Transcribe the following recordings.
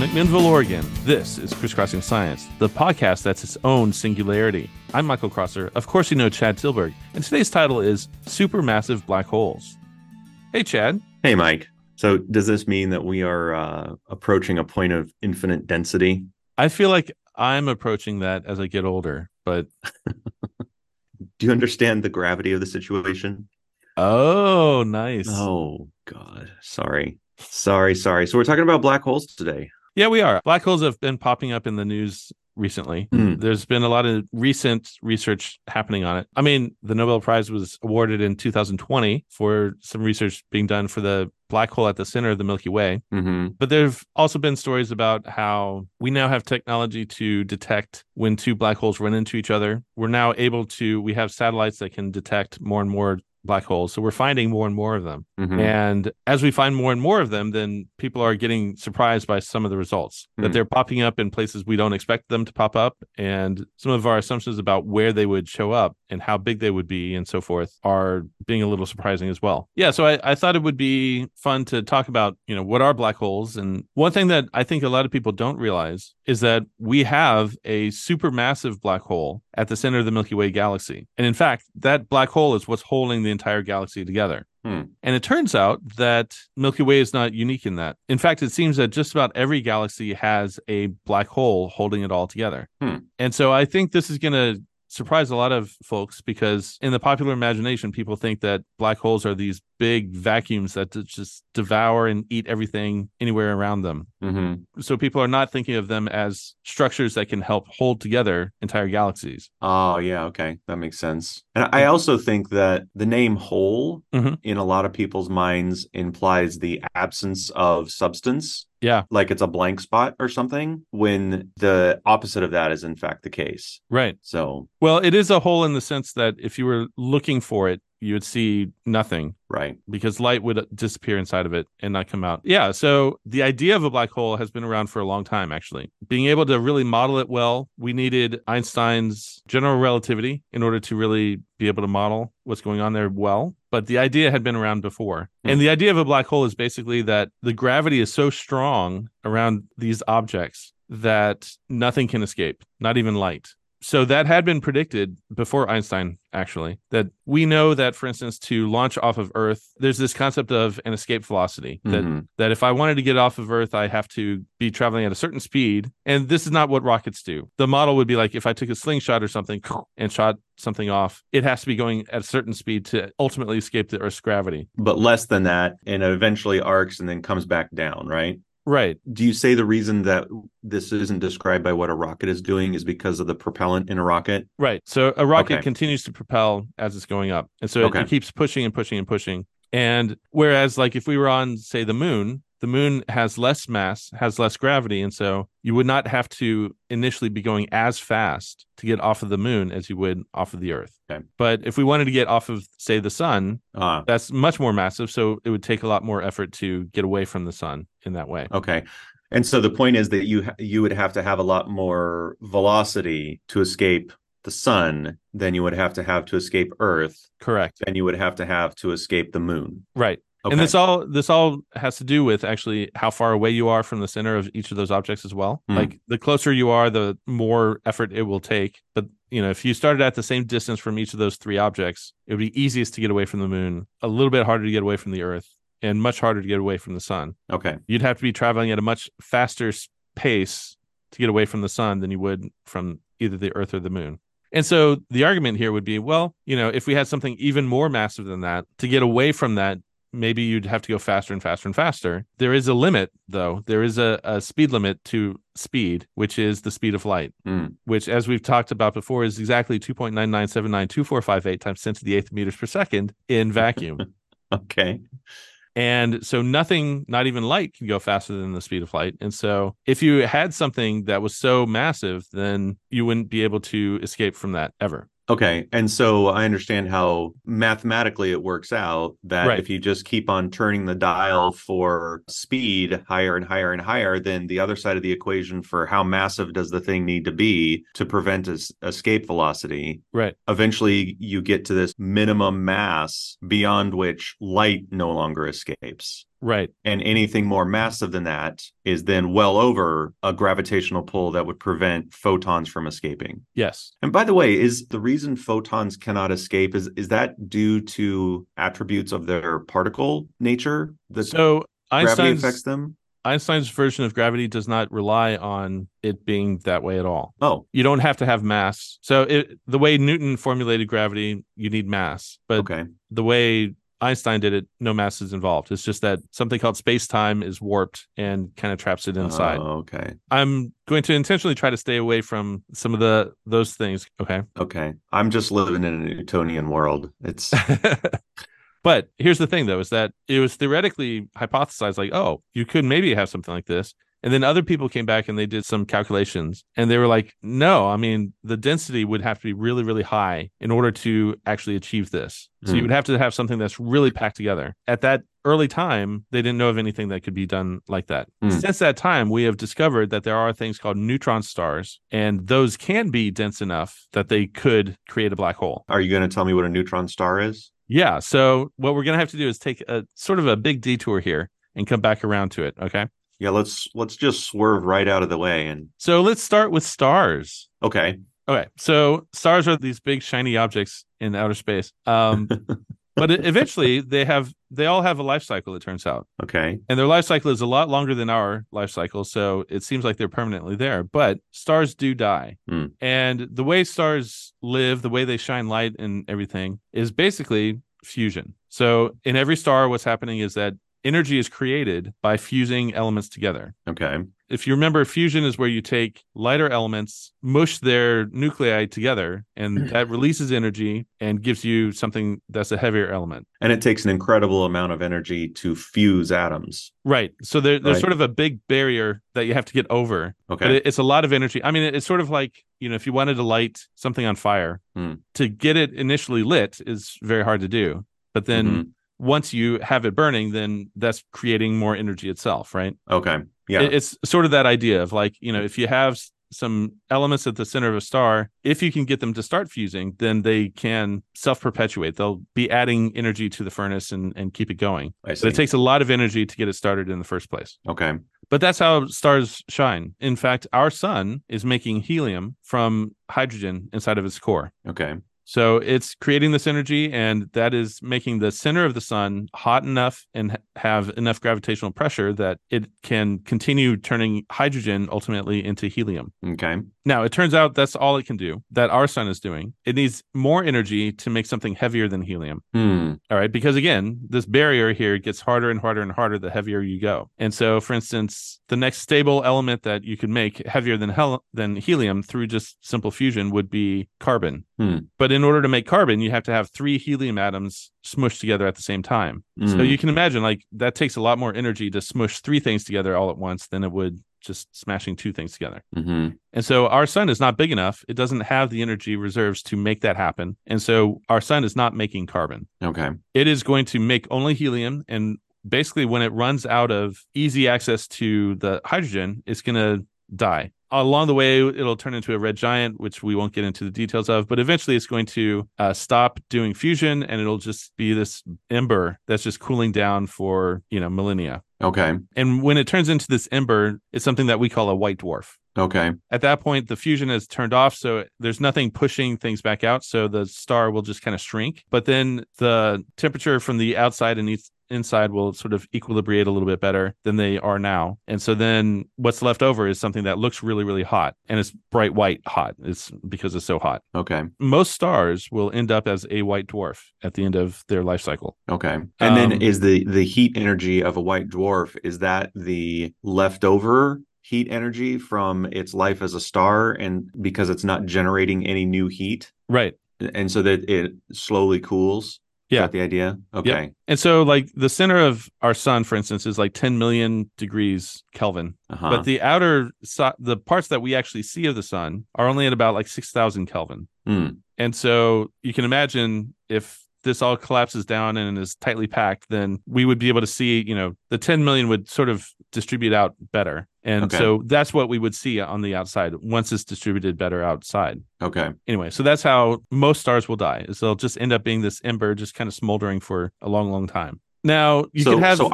McMinnville, Oregon, this is Crisscrossing Science, the podcast that's its own singularity. I'm Michael Crosser. Of course, you know Chad Tilburg. And today's title is Supermassive Black Holes. Hey, Chad. Hey, Mike. So does this mean that we are approaching a point of infinite density? I feel like I'm approaching that as I get older, but... Do you understand the gravity of the situation? Oh, nice. Oh, God. Sorry. So we're talking about black holes today. Yeah, we are. Black holes have been popping up in the news recently. There's been a lot of recent research happening on it. I mean, the Nobel Prize was awarded in 2020 for some research being done for the black hole at the center of the Milky Way. But there have also been stories about how we now have technology to detect when two black holes run into each other. We're now able to, we have satellites that can detect more and more black holes. So we're finding more and more of them. And as we find more and more of them, then people are getting surprised by some of the results, that they're popping up in places we don't expect them to pop up. And some of our assumptions about where they would show up and how big they would be and so forth are being a little surprising as well. Yeah. So I thought it would be fun to talk about, you know, what are black holes? And one thing that I think a lot of people don't realize is that we have a supermassive black hole at the center of the Milky Way galaxy. And in fact, that black hole is what's holding the entire galaxy together. And it turns out that Milky Way is not unique in that. In fact, it seems that just about every galaxy has a black hole holding it all together. And so I think this is going to surprise a lot of folks, because in the popular imagination, people think that black holes are these big vacuums that just devour and eat everything anywhere around them. So people are not thinking of them as structures that can help hold together entire galaxies. Oh, yeah. Okay. That makes sense. And I also think that the name hole in a lot of people's minds implies the absence of substance. Yeah. Like it's a blank spot or something, when the opposite of that is in fact the case. Right. So, well, it is a hole in the sense that if you were looking for it, you would see nothing. Right. Because light would disappear inside of it and not come out. Yeah. So the idea of a black hole has been around for a long time, actually. Being able to really model it well, we needed Einstein's general relativity in order to really be able to model what's going on there well. But the idea had been around before. And the idea of a black hole is basically that the gravity is so strong around these objects that nothing can escape, not even light. So that had been predicted before Einstein, actually, that we know that, for instance, to launch off of Earth, there's this concept of an escape velocity, that that if I wanted to get off of Earth, I have to be traveling at a certain speed. And this is not what rockets do. The model would be like if I took a slingshot or something and shot something off, it has to be going at a certain speed to ultimately escape the Earth's gravity. But less than that, and eventually arcs and then comes back down, right? Right. Do you say the reason that this isn't described by what a rocket is doing is because of the propellant in a rocket? Right. So a rocket continues to propel as it's going up. And so it keeps pushing and pushing and pushing. And whereas like if we were on, say, the moon has less mass, has less gravity. And so you would not have to initially be going as fast to get off of the moon as you would off of the Earth. Okay. But if we wanted to get off of, say, the sun, that's much more massive. So it would take a lot more effort to get away from the sun in that way. Okay. And so the point is that you would have to have a lot more velocity to escape the sun than you would have to escape Earth. Correct. Then you would have to escape the moon. Right. Okay. And this all has to do with actually how far away you are from the center of each of those objects as well. Like the closer you are, the more effort it will take. But you know, if you started at the same distance from each of those three objects, it would be easiest to get away from the moon, a little bit harder to get away from the Earth, and much harder to get away from the sun. Okay. You'd have to be traveling at a much faster pace to get away from the sun than you would from either the Earth or the moon. And so the argument here would be, well, you know, if we had something even more massive than that, to get away from that, maybe you'd have to go faster and faster and faster. There is a limit, though. There is a speed limit to speed, which is the speed of light, which, as we've talked about before, is exactly 2.99792458 times 10 to the eighth meters per second in vacuum. Okay. And so nothing, not even light, can go faster than the speed of light. And so if you had something that was so massive, then you wouldn't be able to escape from that ever. Okay. And so I understand how mathematically it works out that if you just keep on turning the dial for speed higher and higher and higher, then the other side of the equation for how massive does the thing need to be to prevent escape velocity, eventually you get to this minimum mass beyond which light no longer escapes. Right. And anything more massive than that is then well over a gravitational pull that would prevent photons from escaping. Yes. And by the way, is the reason photons cannot escape, is that due to attributes of their particle nature? So gravity affects them? Einstein's version of gravity does not rely on it being that way at all. Oh. You don't have to have mass. So the way Newton formulated gravity, you need mass. But the way Einstein did it, no mass is involved. It's just that something called space-time is warped and kind of traps it inside. Oh, okay. I'm going to intentionally try to stay away from some of those things. Okay. Okay. I'm just living in a Newtonian world. It's... But here's the thing, though, is that it was theoretically hypothesized like, oh, you could maybe have something like this. And then other people came back and they did some calculations and they were like, no, I mean, the density would have to be really, really high in order to actually achieve this. So you would have to have something that's really packed together. At that early time, they didn't know of anything that could be done like that. Since that time, we have discovered that there are things called neutron stars, and those can be dense enough that they could create a black hole. Are you going to tell me what a neutron star is? Yeah. So what we're going to have to do is take a sort of a big detour here and come back around to it. Okay. Yeah, let's just swerve right out of the way. And so let's start with stars. Okay. Okay. So stars are these big shiny objects in outer space. But eventually they all have a life cycle, it turns out. Okay. And their life cycle is a lot longer than our life cycle. So it seems like they're permanently there, but stars do die. And the way stars live, the way they shine light and everything is basically fusion. So in every star, what's happening is that energy is created by fusing elements together. Okay. If you remember, fusion is where you take lighter elements, mush their nuclei together, and that releases energy and gives you something that's a heavier element. And it takes an incredible amount of energy to fuse atoms. Right. So there's sort of a big barrier that you have to get over. Okay. But it's a lot of energy. I mean, it's sort of like, you know, if you wanted to light something on fire, to get it initially lit is very hard to do. But then... once you have it burning, then that's creating more energy itself, right? Okay. Yeah. It's sort of that idea of like, you know, if you have some elements at the center of a star, if you can get them to start fusing, then they can self-perpetuate. They'll be adding energy to the furnace and keep it going. I see. But it takes a lot of energy to get it started in the first place. Okay. But that's how stars shine. In fact, our sun is making helium from hydrogen inside of its core. Okay. So it's creating this energy, and that is making the center of the sun hot enough and have enough gravitational pressure that it can continue turning hydrogen ultimately into helium. Okay. Now, it turns out that's all it can do, that our sun is doing. It needs more energy to make something heavier than helium. All right. Because again, this barrier here gets harder and harder and harder the heavier you go. And so, for instance, the next stable element that you could make heavier than helium through just simple fusion would be carbon. But in order to make carbon, you have to have 3 helium atoms smushed together at the same time. So you can imagine, like, that takes a lot more energy to smush 3 things together all at once than it would just smashing 2 things together. And so our sun is not big enough. It doesn't have the energy reserves to make that happen. And so our sun is not making carbon. Okay. It is going to make only helium, and basically when it runs out of easy access to the hydrogen, it's going to die. Along the way, it'll turn into a red giant, which we won't get into the details of, but eventually it's going to stop doing fusion, and it'll just be this ember that's just cooling down for, you know, millennia. Okay. And when it turns into this ember, it's something that we call a white dwarf. Okay. At that point, the fusion is turned off, so there's nothing pushing things back out, so the star will just kind of shrink. But then the temperature from the outside and inside will sort of equilibrate a little bit better than they are now. And so then what's left over is something that looks really, really hot, and it's bright white hot. It's because it's so hot. Okay. Most stars will end up as a white dwarf at the end of their life cycle. Okay. And then is the heat energy of a white dwarf, is that the leftover heat energy from its life as a star, and because it's not generating any new heat? Right. And so that it slowly cools? Yeah. Is that the idea? Okay. Yep. And so, like, the center of our sun, for instance, is like 10 million degrees Kelvin. Uh-huh. But the outer, the parts that we actually see of the sun are only at about like 6,000 Kelvin. And so you can imagine if this all collapses down and is tightly packed, then we would be able to see, you know, the 10 million would sort of distribute out better. And so that's what we would see on the outside once it's distributed better outside. Okay. Anyway, so that's how most stars will die, is they'll just end up being this ember just kind of smoldering for a long, long time. Now you can have that's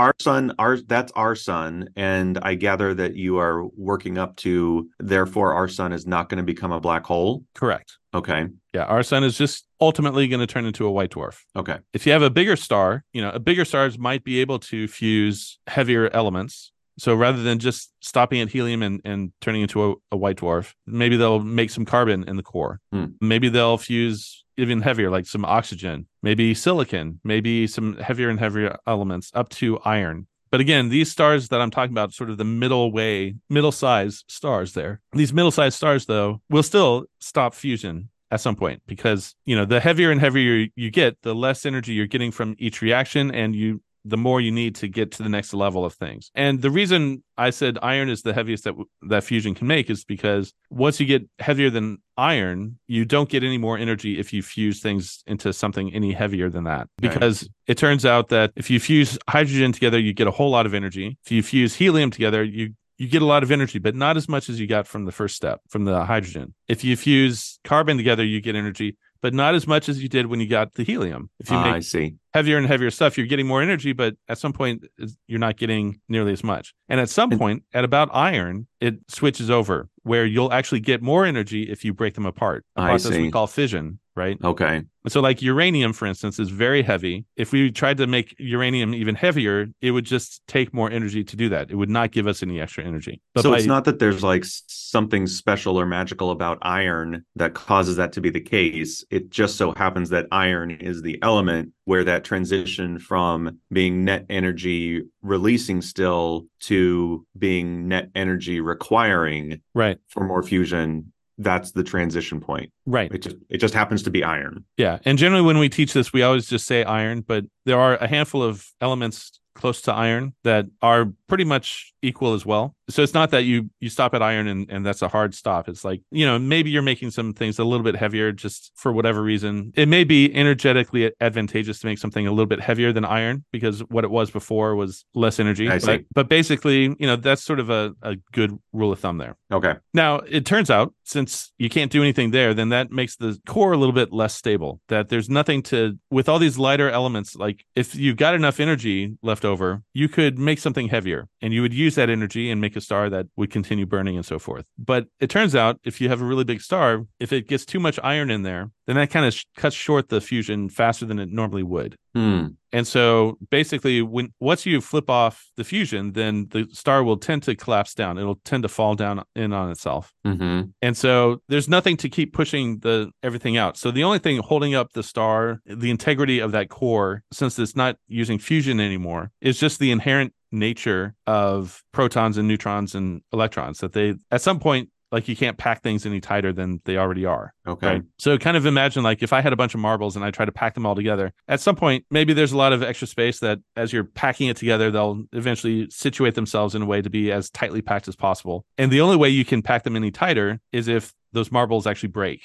our sun, and I gather that you are working up to, therefore our sun is not going to become a black hole. Correct. Okay. Yeah, our sun is just ultimately going to turn into a white dwarf. Okay. If you have a bigger star, you know, bigger stars might be able to fuse heavier elements. So rather than just stopping at helium and turning into a white dwarf, maybe they'll make some carbon in the core. Maybe they'll fuse even heavier, like some oxygen, maybe silicon, maybe some heavier and heavier elements up to iron. But again, these stars that I'm talking about, sort of the middle-sized stars there. These middle-sized stars, though, will still stop fusion at some point because, you know, the heavier and heavier you get, the less energy you're getting from each reaction, and the more you need to get to the next level of things. And the reason I said iron is the heaviest that fusion can make is because once you get heavier than iron, you don't get any more energy if you fuse things into something any heavier than that. Because it turns out that if you fuse hydrogen together, you get a whole lot of energy. If you fuse helium together, you get a lot of energy, but not as much as you got from the first step, from the hydrogen. If you fuse carbon together, you get energy, but not as much as you did when you got the helium. If you make heavier and heavier stuff, you're getting more energy, but at some point, you're not getting nearly as much. And at some point, at about iron, it switches over, where you'll actually get more energy if you break them apart. A process we call fission, right? Okay. So like uranium, for instance, is very heavy. If we tried to make uranium even heavier, it would just take more energy to do that. It would not give us any extra energy. But it's not that there's like something special or magical about iron that causes that to be the case. It just so happens that iron is the element where that transition from being net energy releasing still to being net energy requiring for more fusion. That's the transition point. Right. It just happens to be iron. Yeah. And generally when we teach this, we always just say iron, but there are a handful of elements close to iron that are pretty much equal as well. So it's not that you stop at iron and that's a hard stop. It's like, you know, maybe you're making some things a little bit heavier just for whatever reason. It may be energetically advantageous to make something a little bit heavier than iron because what it was before was less energy. But basically, you know, that's sort of a good rule of thumb there. Okay. Now, it turns out since you can't do anything there, then that makes the core a little bit less stable, that there's nothing to, with all these lighter elements, like if you've got enough energy left over, you could make something heavier and you would use that energy and make a star that would continue burning and so forth. But it turns out if you have a really big star, if it gets too much iron in there, then that kind of cuts short the fusion faster than it normally would. And so basically, once you flip off the fusion, then the star will tend to collapse down. It'll tend to fall down in on itself. Mm-hmm. And so there's nothing to keep pushing everything out. So the only thing holding up the star, the integrity of that core, since it's not using fusion anymore, is just the inherent nature of protons and neutrons and electrons, that they, at some point, like you can't pack things any tighter than they already are. Okay. Right? So kind of imagine like if I had a bunch of marbles and I try to pack them all together, at some point, maybe there's a lot of extra space that as you're packing it together, they'll eventually situate themselves in a way to be as tightly packed as possible. And the only way you can pack them any tighter is if those marbles actually break.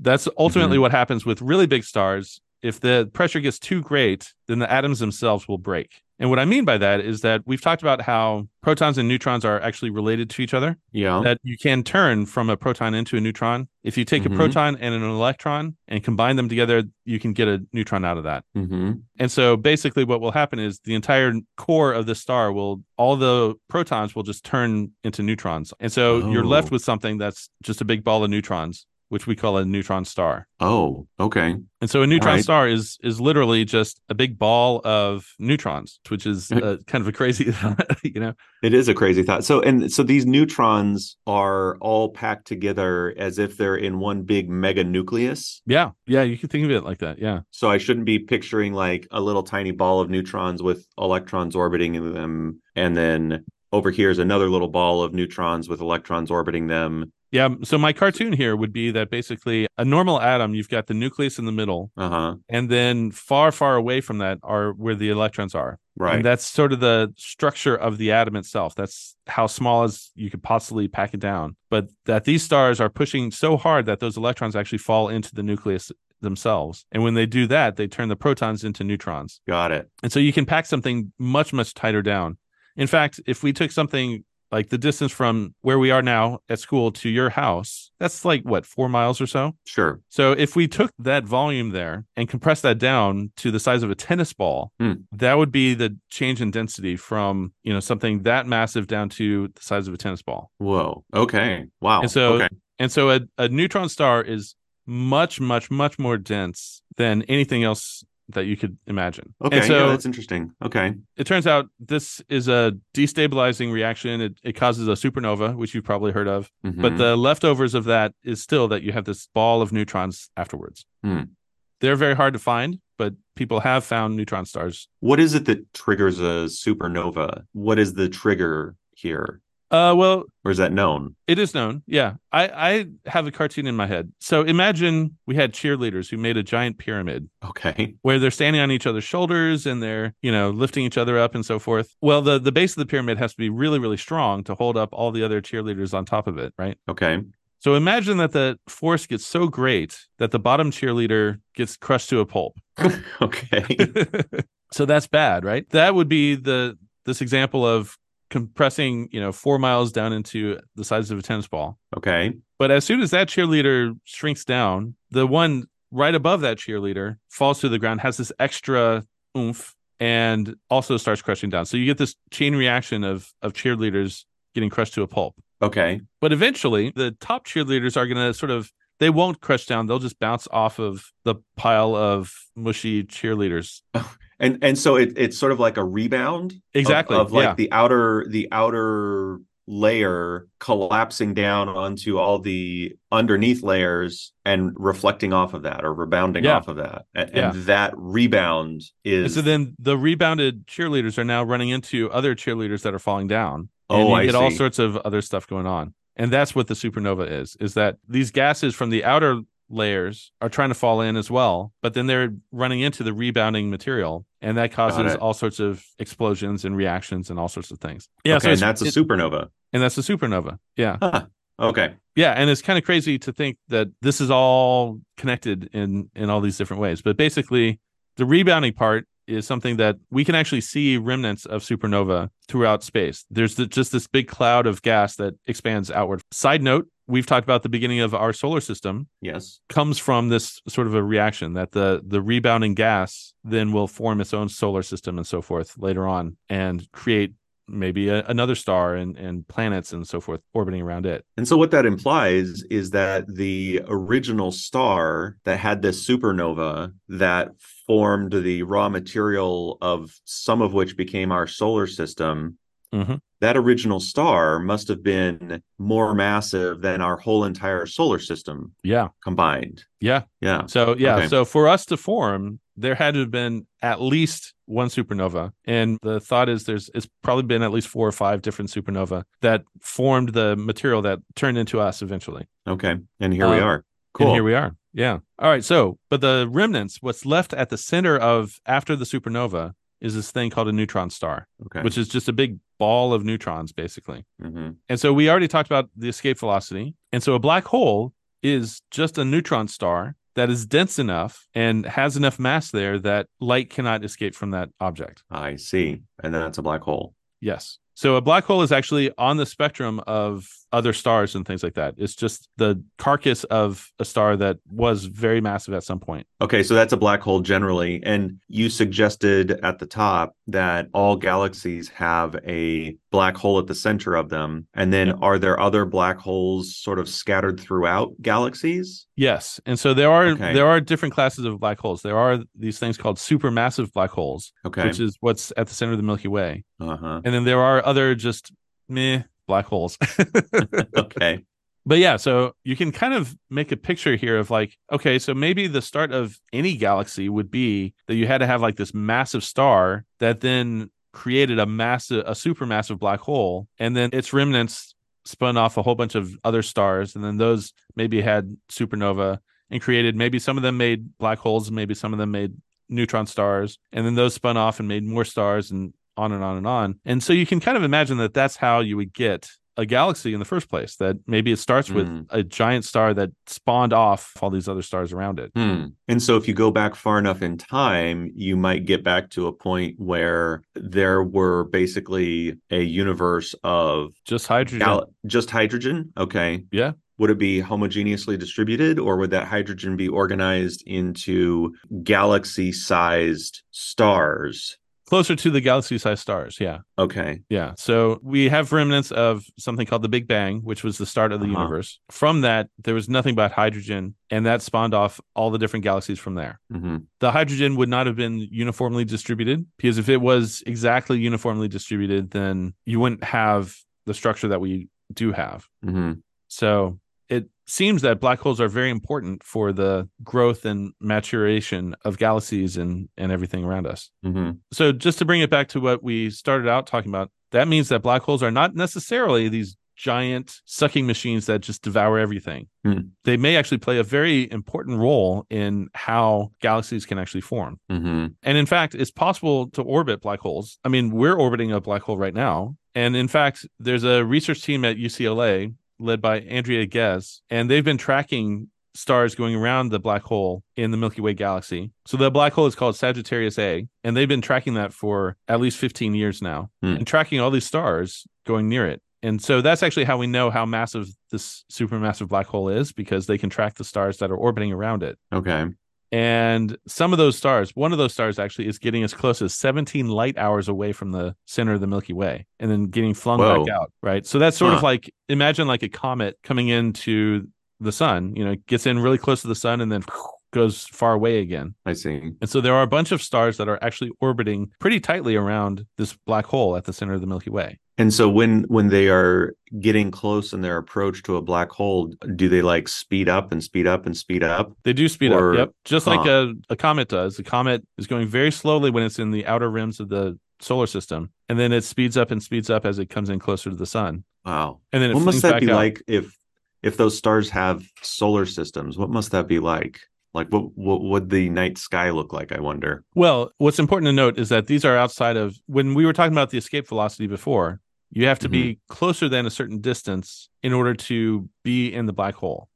That's ultimately what happens with really big stars. If the pressure gets too great, then the atoms themselves will break. And what I mean by that is that we've talked about how protons and neutrons are actually related to each other. Yeah. That you can turn from a proton into a neutron. If you take a proton and an electron and combine them together, you can get a neutron out of that. And so basically what will happen is the entire core of the star all the protons will just turn into neutrons. And so you're left with something that's just a big ball of neutrons, which we call a neutron star. Oh, okay. And so a neutron star is literally just a big ball of neutrons, which is kind of a crazy thought, you know? It is a crazy thought. So these neutrons are all packed together as if they're in one big mega nucleus? Yeah. Yeah, you can think of it like that, yeah. So I shouldn't be picturing like a little tiny ball of neutrons with electrons orbiting in them, and then over here is another little ball of neutrons with electrons orbiting them. Yeah. So my cartoon here would be that basically a normal atom, you've got the nucleus in the middle, and then far, far away from that are where the electrons are. Right. And that's sort of the structure of the atom itself. That's how small as you could possibly pack it down. But that these stars are pushing so hard that those electrons actually fall into the nucleus themselves. And when they do that, they turn the protons into neutrons. Got it. And so you can pack something much, much tighter down. In fact, if we took something Like the distance from where we are now at school to your house, that's like, what, 4 miles or so? Sure. So if we took that volume there and compressed that down to the size of a tennis ball, that would be the change in density from, you know, something that massive down to the size of a tennis ball. Whoa. Okay. Wow. And so, okay. And so a neutron star is much, much, much more dense than anything else that you could imagine. Okay, and so yeah, that's interesting. Okay. It turns out this is a destabilizing reaction. It causes a supernova, which you've probably heard of. Mm-hmm. But the leftovers of that is still that you have this ball of neutrons afterwards. Mm. They're very hard to find, but people have found neutron stars. What is it that triggers a supernova? What is the trigger here? Well, or is that known? It is known. Yeah. I have a cartoon in my head. So imagine we had cheerleaders who made a giant pyramid. Okay. Where they're standing on each other's shoulders and they're, you know, lifting each other up and so forth. Well, the base of the pyramid has to be really, really strong to hold up all the other cheerleaders on top of it, right? Okay. So imagine that the force gets so great that the bottom cheerleader gets crushed to a pulp. Okay. So that's bad, right? That would be this example of compressing, you know, 4 miles down into the size of a tennis ball. Okay. But as soon as that cheerleader shrinks down, the one right above that cheerleader falls to the ground, has this extra oomph, and also starts crushing down. So you get this chain reaction of cheerleaders getting crushed to a pulp. Okay. But eventually the top cheerleaders are going to sort of, they won't crush down. They'll just bounce off of the pile of mushy cheerleaders. And so it's sort of like a rebound, exactly, of like, yeah, the outer layer collapsing down onto all the underneath layers and reflecting off of that, or rebounding, yeah, off of that. And that rebound is... And so then the rebounded cheerleaders are now running into other cheerleaders that are falling down. And you get all sorts of other stuff going on. And that's what the supernova is that these gases from the outer layers are trying to fall in as well, but then they're running into the rebounding material, and that causes all sorts of explosions and reactions and all sorts of things. Yeah, okay, so that's a supernova. And that's a supernova. Yeah. Huh. Okay. Yeah, and it's kind of crazy to think that this is all connected in all these different ways. But basically, the rebounding part is something that we can actually see remnants of supernova throughout space. There's just this big cloud of gas that expands outward. Side note, we've talked about the beginning of our solar system. Yes. Comes from this sort of a reaction that the rebounding gas then will form its own solar system and so forth later on, and create maybe another star and planets and so forth orbiting around it. And so what that implies is that the original star that had this supernova that formed the raw material of some of which became our solar system, mm-hmm, that original star must have been more massive than our whole entire solar system combined. Yeah. Yeah. So, yeah. Okay. So for us to form, there had to have been at least one supernova. And the thought is it's probably been at least 4 or 5 different supernova that formed the material that turned into us eventually. Okay. And here we are. Cool. And here we are. Yeah. All right. So, but the remnants, what's left at the center of after the supernova, is this thing called a neutron star, okay, which is just a big ball of neutrons, basically. Mm-hmm. And so we already talked about the escape velocity. And so a black hole is just a neutron star that is dense enough and has enough mass there that light cannot escape from that object. I see. And then that's a black hole. Yes. So a black hole is actually on the spectrum of other stars and things like that. It's just the carcass of a star that was very massive at some point. Okay, so that's a black hole generally. And you suggested at the top that all galaxies have a black hole at the center of them. And then are there other black holes sort of scattered throughout galaxies? Yes. And so there are different classes of black holes. There are these things called supermassive black holes, okay, which is what's at the center of the Milky Way. Uh-huh. And then there are other just black holes. Okay. But yeah, so you can kind of make a picture here of like, okay, so maybe the start of any galaxy would be that you had to have like this massive star that then created a supermassive black hole, and then its remnants spun off a whole bunch of other stars, and then those maybe had supernova and created, maybe some of them made black holes, maybe some of them made neutron stars, and then those spun off and made more stars, and on and on and on. And so you can kind of imagine that that's how you would get a galaxy in the first place, that maybe it starts with a giant star that spawned off all these other stars around it. And so if you go back far enough in time, you might get back to a point where there were basically a universe of just hydrogen. Just hydrogen. Okay. Yeah. Would it be homogeneously distributed, or would that hydrogen be organized into galaxy-sized stars? Closer to the galaxy-sized stars, yeah. Okay. Yeah. So we have remnants of something called the Big Bang, which was the start of the universe. From that, there was nothing but hydrogen, and that spawned off all the different galaxies from there. The hydrogen would not have been uniformly distributed, because if it was exactly uniformly distributed, then you wouldn't have the structure that we do have. So it seems that black holes are very important for the growth and maturation of galaxies and everything around us. So just to bring it back to what we started out talking about, that means that black holes are not necessarily these giant sucking machines that just devour everything. They may actually play a very important role in how galaxies can actually form. And in fact, it's possible to orbit black holes. I mean, we're orbiting a black hole right now. And in fact, there's a research team at UCLA led by Andrea Ghez, and they've been tracking stars going around the black hole in the Milky Way galaxy. So the black hole is called Sagittarius A, and they've been tracking that for at least 15 years now, and tracking all these stars going near it. And so that's actually how we know how massive this supermassive black hole is, because they can track the stars that are orbiting around it. Okay. And some of those stars, one of those stars actually is getting as close as 17 light hours away from the center of the Milky Way and then getting flung back out, right? So that's sort of like, imagine like a comet coming into the sun, you know, gets in really close to the sun and then goes far away again. I see. And so there are a bunch of stars that are actually orbiting pretty tightly around this black hole at the center of the Milky Way. And so when they are getting close in their approach to a black hole, do they like speed up and speed up and speed up? They do speed up, yep. Just like a comet does. The comet is going very slowly when it's in the outer rims of the solar system. And then it speeds up as it comes in closer to the sun. Wow. And then it flings back out. What must that be like if those stars have solar systems? What must that be like? Like, what would the night sky look like, I wonder? Well, what's important to note is that these are outside of, when we were talking about the escape velocity before, you have to be closer than a certain distance in order to be in the black hole.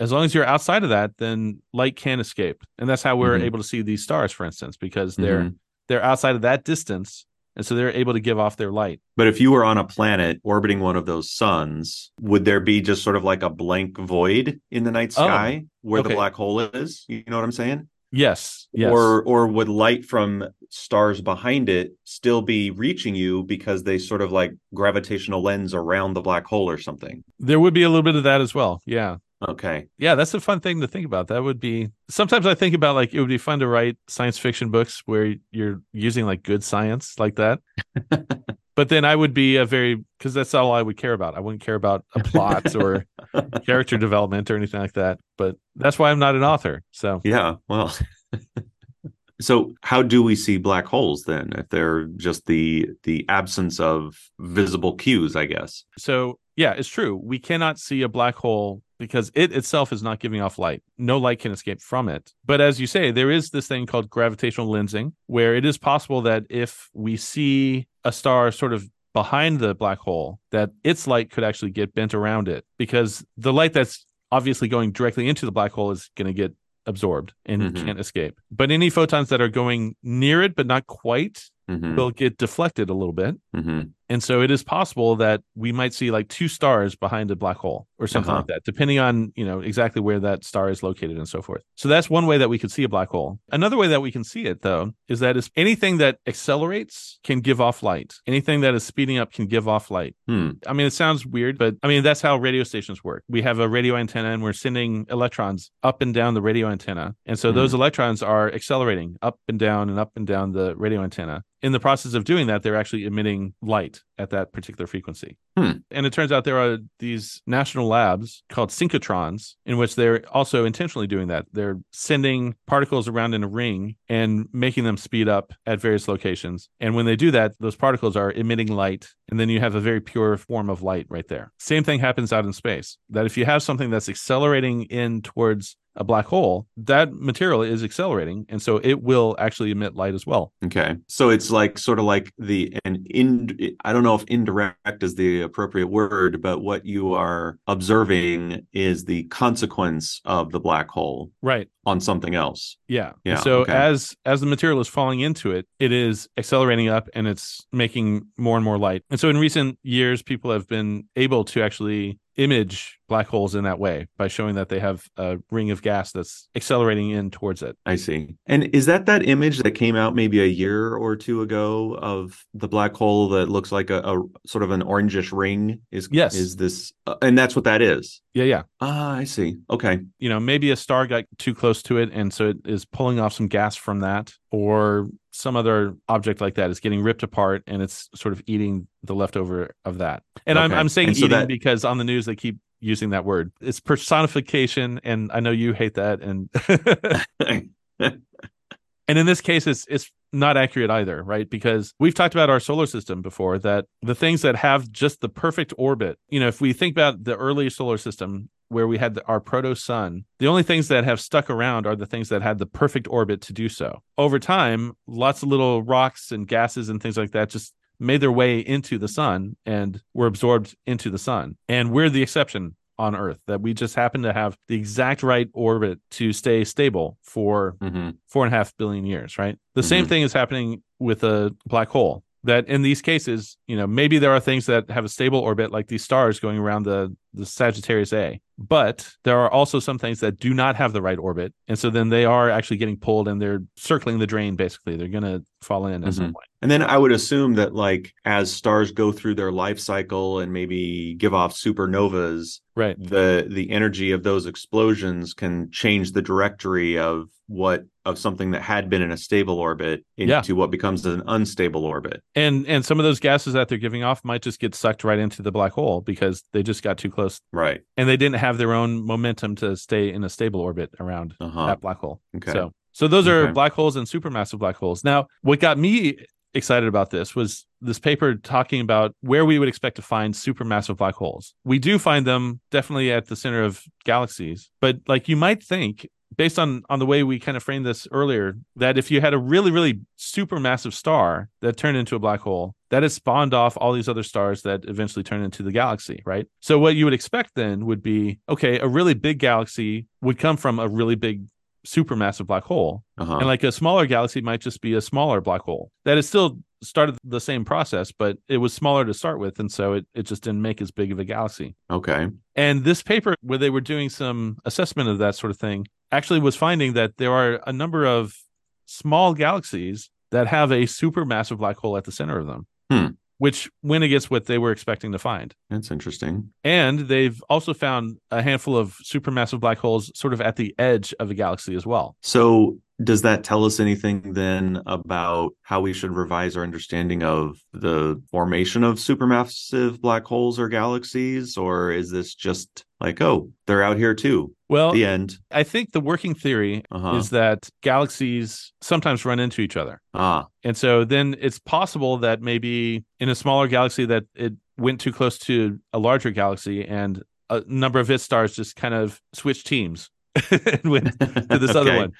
As long as you're outside of that, then light can escape. And that's how we're able to see these stars, for instance, because they're outside of that distance. And so they're able to give off their light. But if you were on a planet orbiting one of those suns, would there be just sort of like a blank void in the night sky where the black hole is? You know what I'm saying? Yes, yes. Or would light from stars behind it still be reaching you because they sort of like gravitational lens around the black hole or something? There would be a little bit of that as well. Yeah. Okay. Yeah, that's a fun thing to think about. That would be, sometimes I think about like, it would be fun to write science fiction books where you're using like good science like that. But then I would be because that's all I would care about. I wouldn't care about a plot or character development or anything like that. But that's why I'm not an author. So yeah, well. So how do we see black holes then, if they're just the absence of visible cues, I guess? So yeah, it's true. We cannot see a black hole because it itself is not giving off light. No light can escape from it. But as you say, there is this thing called gravitational lensing, where it is possible that if we see a star sort of behind the black hole, that its light could actually get bent around it, because the light that's obviously going directly into the black hole is going to get absorbed and can't escape. But any photons that are going near it, but not quite, will get deflected a little bit. And so it is possible that we might see like two stars behind a black hole or something like that, depending on, you know, exactly where that star is located and so forth. So that's one way that we could see a black hole. Another way that we can see it, though, is that anything that accelerates can give off light. Anything that is speeding up can give off light. I mean, it sounds weird, but I mean, that's how radio stations work. We have a radio antenna and we're sending electrons up and down the radio antenna. And so those electrons are accelerating up and down the radio antenna. In the process of doing that, they're actually emitting light at that particular frequency. And it turns out there are these national labs called synchrotrons, in which they're also intentionally doing that. They're sending particles around in a ring and making them speed up at various locations. And when they do that, those particles are emitting light, and then you have a very pure form of light right there. Same thing happens out in space, that if you have something that's accelerating in towards a black hole, that material is accelerating. And so it will actually emit light as well. Okay. So it's like sort of like I don't know if indirect is the appropriate word, but what you are observing is the consequence of the black hole. Right. On something else. Yeah. Yeah. So okay. as the material is falling into it, it is accelerating up and it's making more and more light. And so in recent years, people have been able to actually image black holes in that way by showing that they have a ring of gas that's accelerating in towards it. I see. And is that image that came out maybe a year or two ago of the black hole that looks like a sort of an orangish ring? Yes. Is this, and that's what that is? Yeah, yeah. Ah, I see. Okay. You know, maybe a star got too close to it, and so it is pulling off some gas from that, or some other object like that is getting ripped apart, and it's sort of eating the leftover of that. And okay. I'm saying so eating that... because on the news they keep using that word. It's personification, and I know you hate that. And and in this case, it's not accurate either, right? Because we've talked about our solar system before, that the things that have just the perfect orbit, you know, if we think about the early solar system where we had our proto-sun, the only things that have stuck around are the things that had the perfect orbit to do so. Over time, lots of little rocks and gases and things like that just made their way into the sun and were absorbed into the sun. And we're the exception on Earth, that we just happen to have the exact right orbit to stay stable for 4.5 billion years, right? The same thing is happening with a black hole, that in these cases, you know, maybe there are things that have a stable orbit, like these stars going around the Sagittarius A, but there are also some things that do not have the right orbit. And so then they are actually getting pulled and they're circling the drain, basically. They're going to fall in at some point. And then I would assume that, like, as stars go through their life cycle and maybe give off supernovas, right, the energy of those explosions can change the directory of something that had been in a stable orbit into what becomes an unstable orbit. And some of those gases that they're giving off might just get sucked right into the black hole because they just got too close. Right. And they didn't have their own momentum to stay in a stable orbit around that black hole. Okay. So those are black holes and supermassive black holes. Now, what got me excited about this was this paper talking about where we would expect to find supermassive black holes. We do find them definitely at the center of galaxies, but, like, you might think, based on the way we kind of framed this earlier, that if you had a really, really supermassive star that turned into a black hole, that has spawned off all these other stars that eventually turn into the galaxy, right? So what you would expect then would be, okay, a really big galaxy would come from a really big supermassive black hole. And, like, a smaller galaxy might just be a smaller black hole. That is still started the same process, but it was smaller to start with, and so it just didn't make as big of a galaxy. Okay. And this paper, where they were doing some assessment of that sort of thing, actually was finding that there are a number of small galaxies that have a supermassive black hole at the center of them, which went against what they were expecting to find. That's interesting. And they've also found a handful of supermassive black holes sort of at the edge of a galaxy as well. So does that tell us anything then about how we should revise our understanding of the formation of supermassive black holes or galaxies? Or is this just like, oh, they're out here too? Well, the end. I think the working theory is that galaxies sometimes run into each other. And so then it's possible that maybe in a smaller galaxy that it went too close to a larger galaxy and a number of its stars just kind of switched teams and went to this other one.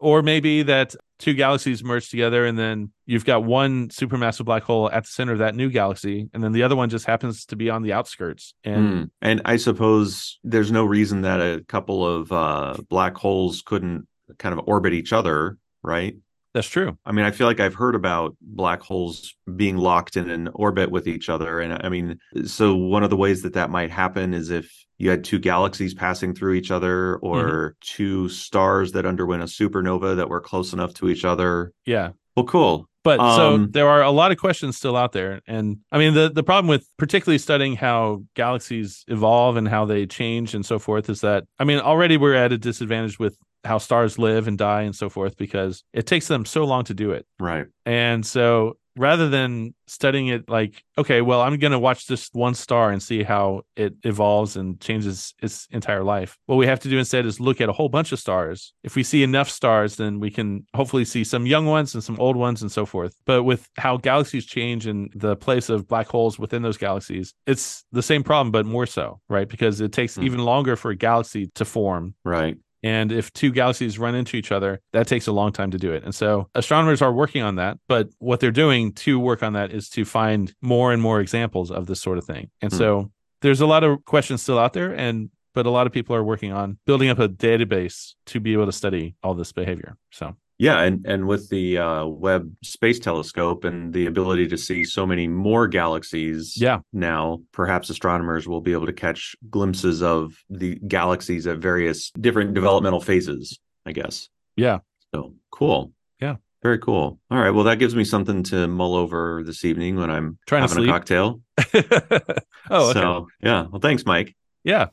Or maybe that two galaxies merge together and then you've got one supermassive black hole at the center of that new galaxy, and then the other one just happens to be on the outskirts. And I suppose there's no reason that a couple of black holes couldn't kind of orbit each other, right? That's true. I mean, I feel like I've heard about black holes being locked in an orbit with each other. And I mean, so one of the ways that might happen is if you had two galaxies passing through each other, or two stars that underwent a supernova that were close enough to each other. Yeah. Well, cool. But so there are a lot of questions still out there. And I mean, the problem with particularly studying how galaxies evolve and how they change and so forth is that, I mean, already we're at a disadvantage with how stars live and die and so forth, because it takes them so long to do it. Right. And so rather than studying it like, okay, well, I'm going to watch this one star and see how it evolves and changes its entire life, what we have to do instead is look at a whole bunch of stars. If we see enough stars, then we can hopefully see some young ones and some old ones and so forth. But with how galaxies change and the place of black holes within those galaxies, it's the same problem, but more so, right? Because it takes even longer for a galaxy to form. Right. And if two galaxies run into each other, that takes a long time to do it. And so astronomers are working on that, but what they're doing to work on that is to find more and more examples of this sort of thing. And so there's a lot of questions still out there, but a lot of people are working on building up a database to be able to study all this behavior. So yeah, and with the Webb Space Telescope and the ability to see so many more galaxies now, perhaps astronomers will be able to catch glimpses of the galaxies at various different developmental phases, I guess. Yeah. So cool. Yeah. Very cool. All right. Well, that gives me something to mull over this evening when I'm trying having to sleep. A cocktail. Oh, okay. So, yeah. Well, thanks, Mike. Yeah.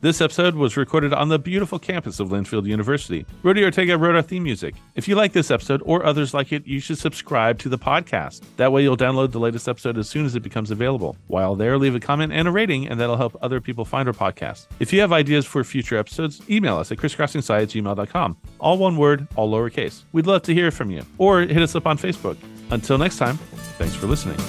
This episode was recorded on the beautiful campus of Linfield University. Rudy Ortega wrote our theme music. If you like this episode or others like it, you should subscribe to the podcast. That way you'll download the latest episode as soon as it becomes available. While there, leave a comment and a rating, and that'll help other people find our podcast. If you have ideas for future episodes, email us at crisscrossingsci@gmail.com. All one word, all lowercase. We'd love to hear from you. Or hit us up on Facebook. Until next time, thanks for listening.